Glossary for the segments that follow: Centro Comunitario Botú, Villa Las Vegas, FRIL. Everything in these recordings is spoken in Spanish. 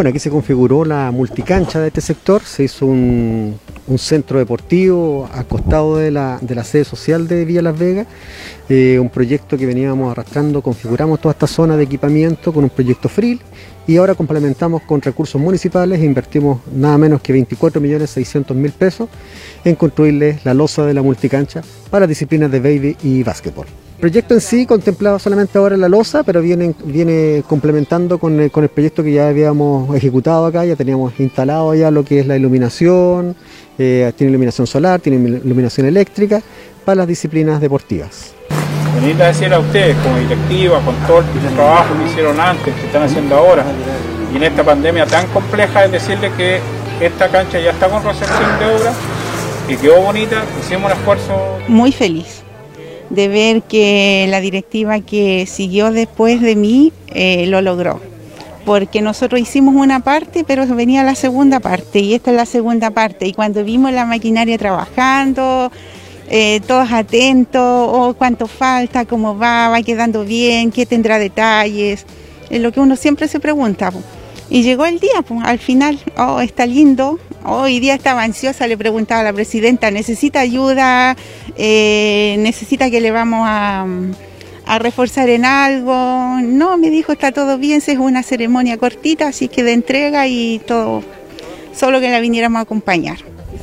Bueno, aquí se configuró la multicancha de este sector, se hizo un centro deportivo al costado de la sede social de Villa Las Vegas, un proyecto que veníamos arrastrando. Configuramos toda esta zona de equipamiento con un proyecto FRIL y ahora complementamos con recursos municipales e invertimos nada menos que 24.600.000 pesos en construirles la losa de la multicancha para disciplinas de baby y básquetbol. El proyecto en sí contemplaba solamente ahora la losa, pero viene complementando con el proyecto que ya habíamos ejecutado acá. Ya teníamos instalado ya lo que es la iluminación, tiene iluminación solar, tiene iluminación eléctrica para las disciplinas deportivas. Venirle a decir a ustedes como directiva, con todo el trabajo que hicieron antes, que están haciendo ahora, y en esta pandemia tan compleja, es decirle que esta cancha ya está con recepción de obra, que quedó bonita, hicimos un esfuerzo. Muy feliz de ver que la directiva que siguió después de mí lo logró, porque nosotros hicimos una parte, pero venía la segunda parte, y esta es la segunda parte, y cuando vimos la maquinaria trabajando, todos atentos, oh, cuánto falta, cómo va quedando bien, qué tendrá detalles, es lo que uno siempre se pregunta, pues. Y llegó el día, pues, al final, oh, está lindo. Hoy día estaba ansiosa, le preguntaba a la presidenta, ¿necesita ayuda? ¿Necesita que le vamos a reforzar en algo? No, me dijo, está todo bien, es una ceremonia cortita, así que de entrega y todo, solo que la viniéramos a acompañar.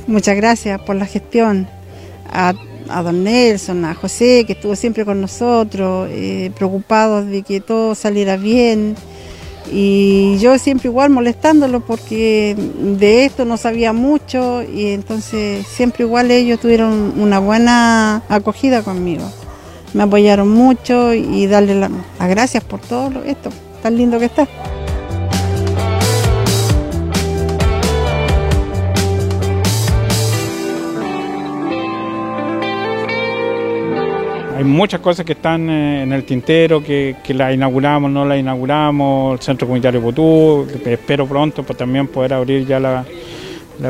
Muchas gracias por la gestión, a don Nelson, a José, que estuvo siempre con nosotros, preocupados de que todo saliera bien. Y yo siempre igual molestándolo porque de esto no sabía mucho, y entonces siempre igual ellos tuvieron una buena acogida conmigo. Me apoyaron mucho y darle las gracias por todo esto, tan lindo que está. Hay muchas cosas que están en el tintero, que las inauguramos, no las inauguramos, el Centro Comunitario Botú, espero pronto pues, también poder abrir ya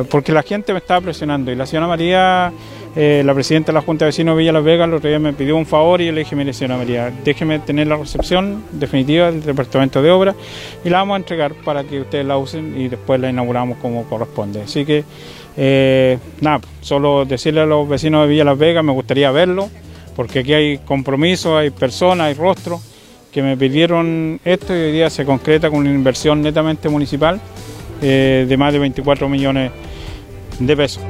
porque la gente me estaba presionando, y la señora María, la presidenta de la Junta de Vecinos de Villa Las Vegas, el otro día me pidió un favor y yo le dije, mire señora María, déjeme tener la recepción definitiva del departamento de obras y la vamos a entregar para que ustedes la usen y después la inauguramos como corresponde. Así que, nada, solo decirle a los vecinos de Villa Las Vegas, me gustaría verlo, porque aquí hay compromiso, hay personas, hay rostros que me pidieron esto y hoy día se concreta con una inversión netamente municipal de más de 24 millones de pesos.